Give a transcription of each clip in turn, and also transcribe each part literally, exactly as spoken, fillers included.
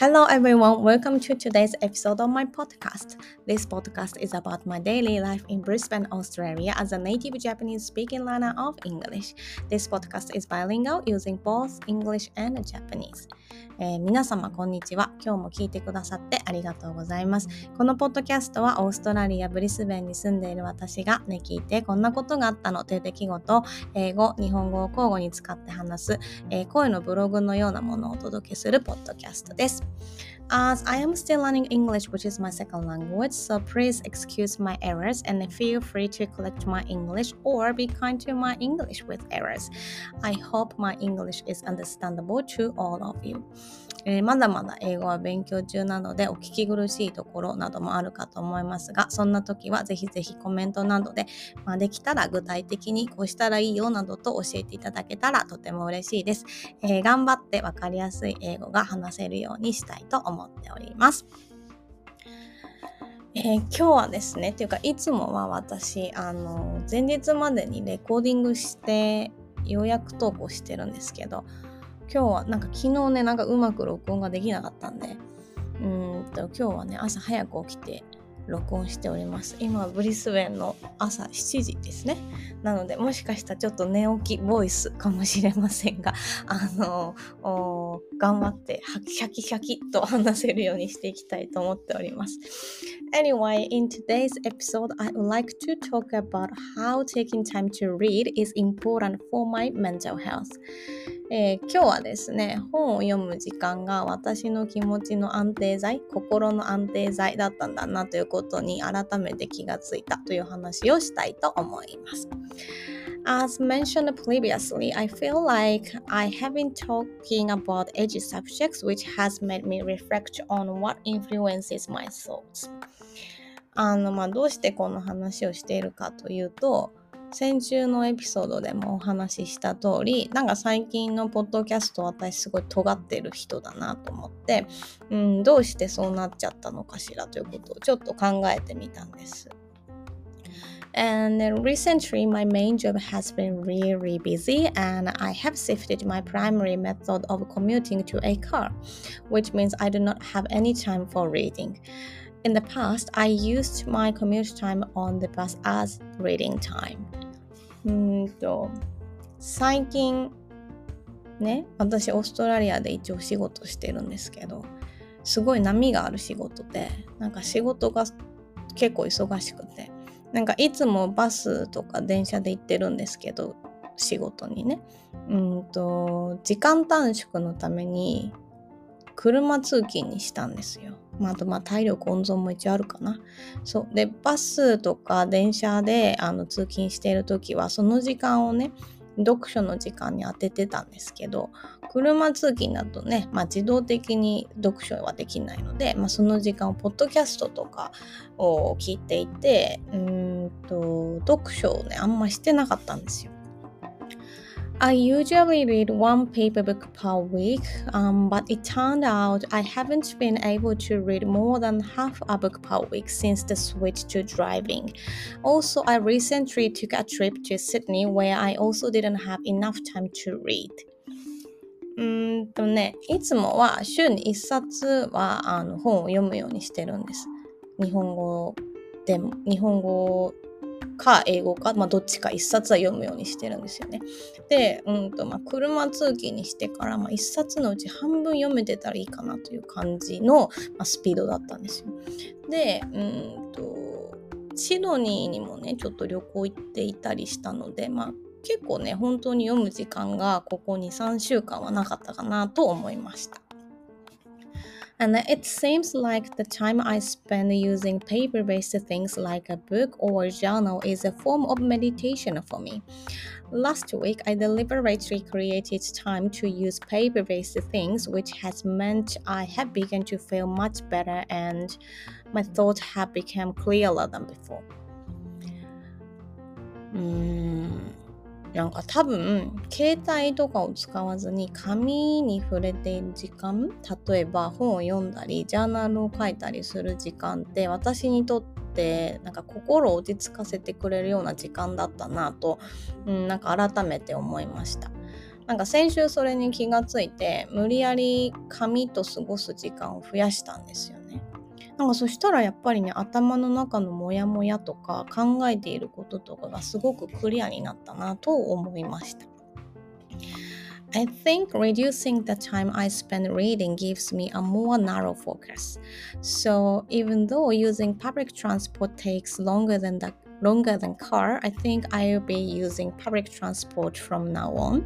Hello everyone, welcome to today's episode of my podcast. This podcast is about my daily life in Brisbane, Australia as a native Japanese-speaking learner of English. This podcast is bilingual using both English and Japanese. えー、皆様こんにちは。今日も聞いてくださってありがとうございます。このポッドキャストはオーストラリア・ブリスベンに住んでいる私がね、聞いてこんなことがあったのという出来事を英語、日本語を交互に使って話す、えー、声のブログのようなものをお届けするポッドキャストです。As I am still learning English, which is my second language, so please excuse my errors and feel free to correct my English or be kind to my English with errors. I hope my English is understandable to all of you. えー、まだまだ英語は勉強中なのでお聞き苦しいところなどもあるかと思いますが、そんな時はぜひぜひコメントなどで、まあ、できたら具体的にこうしたらいいよなどと教えていただけたらとても嬉しいです。えー、頑張って分かりやすい英語が話せるようにしたいと思います。思っております、えー、今日はですね、というかいつもは私あの前日までにレコーディングしてようやく投稿してるんですけど、今日はなんか昨日ねなんかうまく録音ができなかったんで、うーんと今日はね朝早く起きて録音しております。今ブリスベンの朝しちじですね。なのでもしかしたらちょっと寝起きボイスかもしれませんが、あの頑張ってシャキシャキっと話せるようにしていきたいと思っております。Anyway, in today's episode, I would like to talk about how taking time to read is important for my mental health.えー、今日はですね、本を読む時間が私の気持ちの安定剤、心の安定剤だったんだなということに改めて気がついたという話をしたいと思います。As mentioned previously, I feel like I have been talking about edgy subjects which has made me reflect on what influences my thoughts. あの、まあ、どうしてこの話をしているかというと、先週のエピソードでもお話しした通り、なんか最近のポッドキャスト私すごい尖ってる人だなと思って、うん、どうしてそうなっちゃったのかしらということをちょっと考えてみたんです。And recently, my main job has been really busy, and I have shifted my primary method of commuting to a car, which means I do not have any time for reading.In the past, I used my commute time on the bus as reading time. うんと最近ね、私オーストラリアで一応仕事してるんですけど、すごい波がある仕事で、なんか仕事が結構忙しくて、なんかいつもバスとか電車で行ってるんですけど、仕事にね、うんと時間短縮のために車通勤にしたんですよ。まあ、あとまあ体力温存も一応あるかな。そうでバスとか電車であの通勤している時はその時間をね読書の時間に当ててたんですけど、車通勤だとね、まあ、自動的に読書はできないので、まあ、その時間をポッドキャストとかを聞いていて、うーんと読書をねあんましてなかったんですよ。I usually read one paper book per week, um, but it turned out I haven't been able to read more than half a book per week since the switch to driving. Also, I recently took a trip to Sydney where I also didn't have enough time to read.うんとね、いつもは週にいっさつはあの本を読むようにしてるんです。日本語でも、日本語か英語か、まあ、どっちかいっさつは読むようにしてるんですよね。で、うんとまあ、車通勤にしてから、まあ、いっさつのうち半分読めてたらいいかなという感じの、まあ、スピードだったんですよ。で、うんとシドニーにもねちょっと旅行行っていたりしたので、まあ、結構ね本当に読む時間がここ にさんしゅうかんはなかったかなと思いました。And it seems like the time I spend using paper-based things like a book or a journal is a form of meditation for me. Last week, I deliberately created time to use paper-based things, which has meant I have begun to feel much better and my thoughts have become clearer than before. うーん、なんか多分携帯とかを使わずに紙に触れている時間、例えば本を読んだりジャーナルを書いたりする時間って私にとってなんか心を落ち着かせてくれるような時間だったなと、うん、なんか改めて思いました。なんか先週それに気がついて、無理やり紙と過ごす時間を増やしたんですよね。なんかそしたらやっぱりね、頭の中のモヤモヤとか考えていることとかがすごくクリアになったなと思いました。I think reducing the time I spend reading gives me a more narrow focus. So even though using public transport takes longer than the, longer than car, I think I'll be using public transport from now on,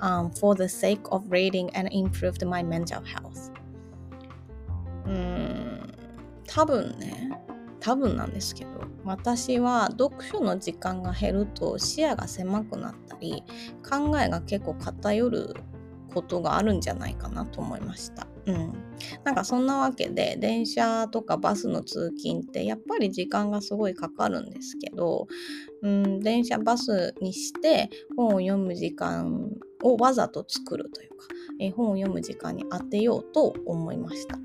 um, for the sake of reading and improved my mental health. うーん、多分ね、多分なんですけど、私は読書の時間が減ると視野が狭くなったり、考えが結構偏ることがあるんじゃないかなと思いました。うん、なんかそんなわけで、電車とかバスの通勤ってやっぱり時間がすごいかかるんですけど、うん、電車バスにして本を読む時間をわざと作るというか、え本を読む時間に当てようと思いました。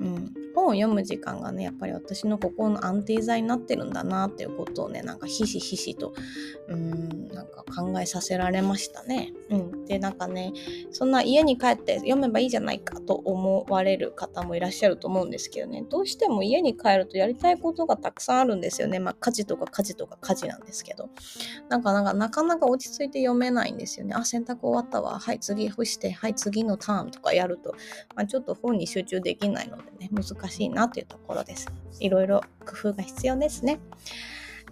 うん、本を読む時間がね、やっぱり私の心の安定剤になってるんだなっていうことをね、なんかひしひしとうーんなんか考えさせられましたね、うん、でなんかね、そんな家に帰って読めばいいじゃないかと思われる方もいらっしゃると思うんですけどね、どうしても家に帰るとやりたいことがたくさんあるんですよね。まあ家事とか家事とか家事なんですけど、なんかなんかなかなか落ち着いて読めないんですよね。あ、洗濯終わったわ、はい次干して、はい次のターンとかやると、まあ、ちょっと本に集中できないのでね、難しいなというところです。いろいろ工夫が必要ですね。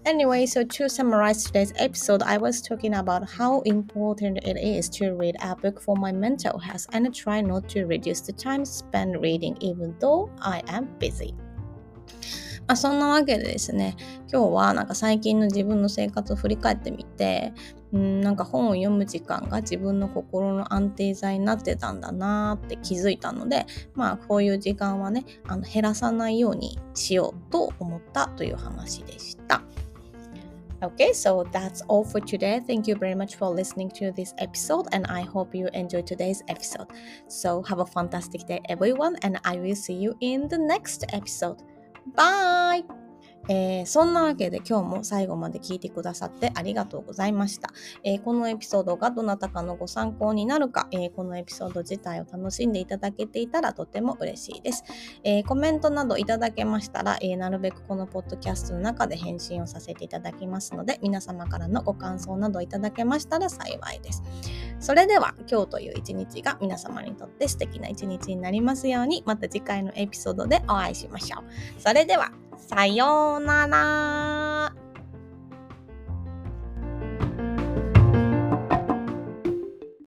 Anyway, so to summarize today's episode, I was talking about how important it is to read a book for my mental health and try not to reduce the time spent reading even though I am busy.まあ、そんなわけでですね、今日はなんか最近の自分の生活を振り返ってみて、うん、なんか本を読む時間が自分の心の安定剤になってたんだなって気づいたので、まあこういう時間はね、あの減らさないようにしようと思ったという話でした。Okay, so that's all for today. Thank you very much for listening to this episode, and I hope you enjoyed today's episode. So have a fantastic day, everyone, and I will see you in the next episode.バイ、えー、そんなわけで今日も最後まで聞いてくださってありがとうございました、えー、このエピソードがどなたかのご参考になるか、えー、このエピソード自体を楽しんでいただけていたらとても嬉しいです、えー、コメントなどいただけましたら、えー、なるべくこのポッドキャストの中で返信をさせていただきますので、皆様からのご感想などいただけましたら幸いです。それでは今日という一日が皆様にとって素敵な一日になりますように、また次回のエピソードでお会いしましょう。それではさようなら。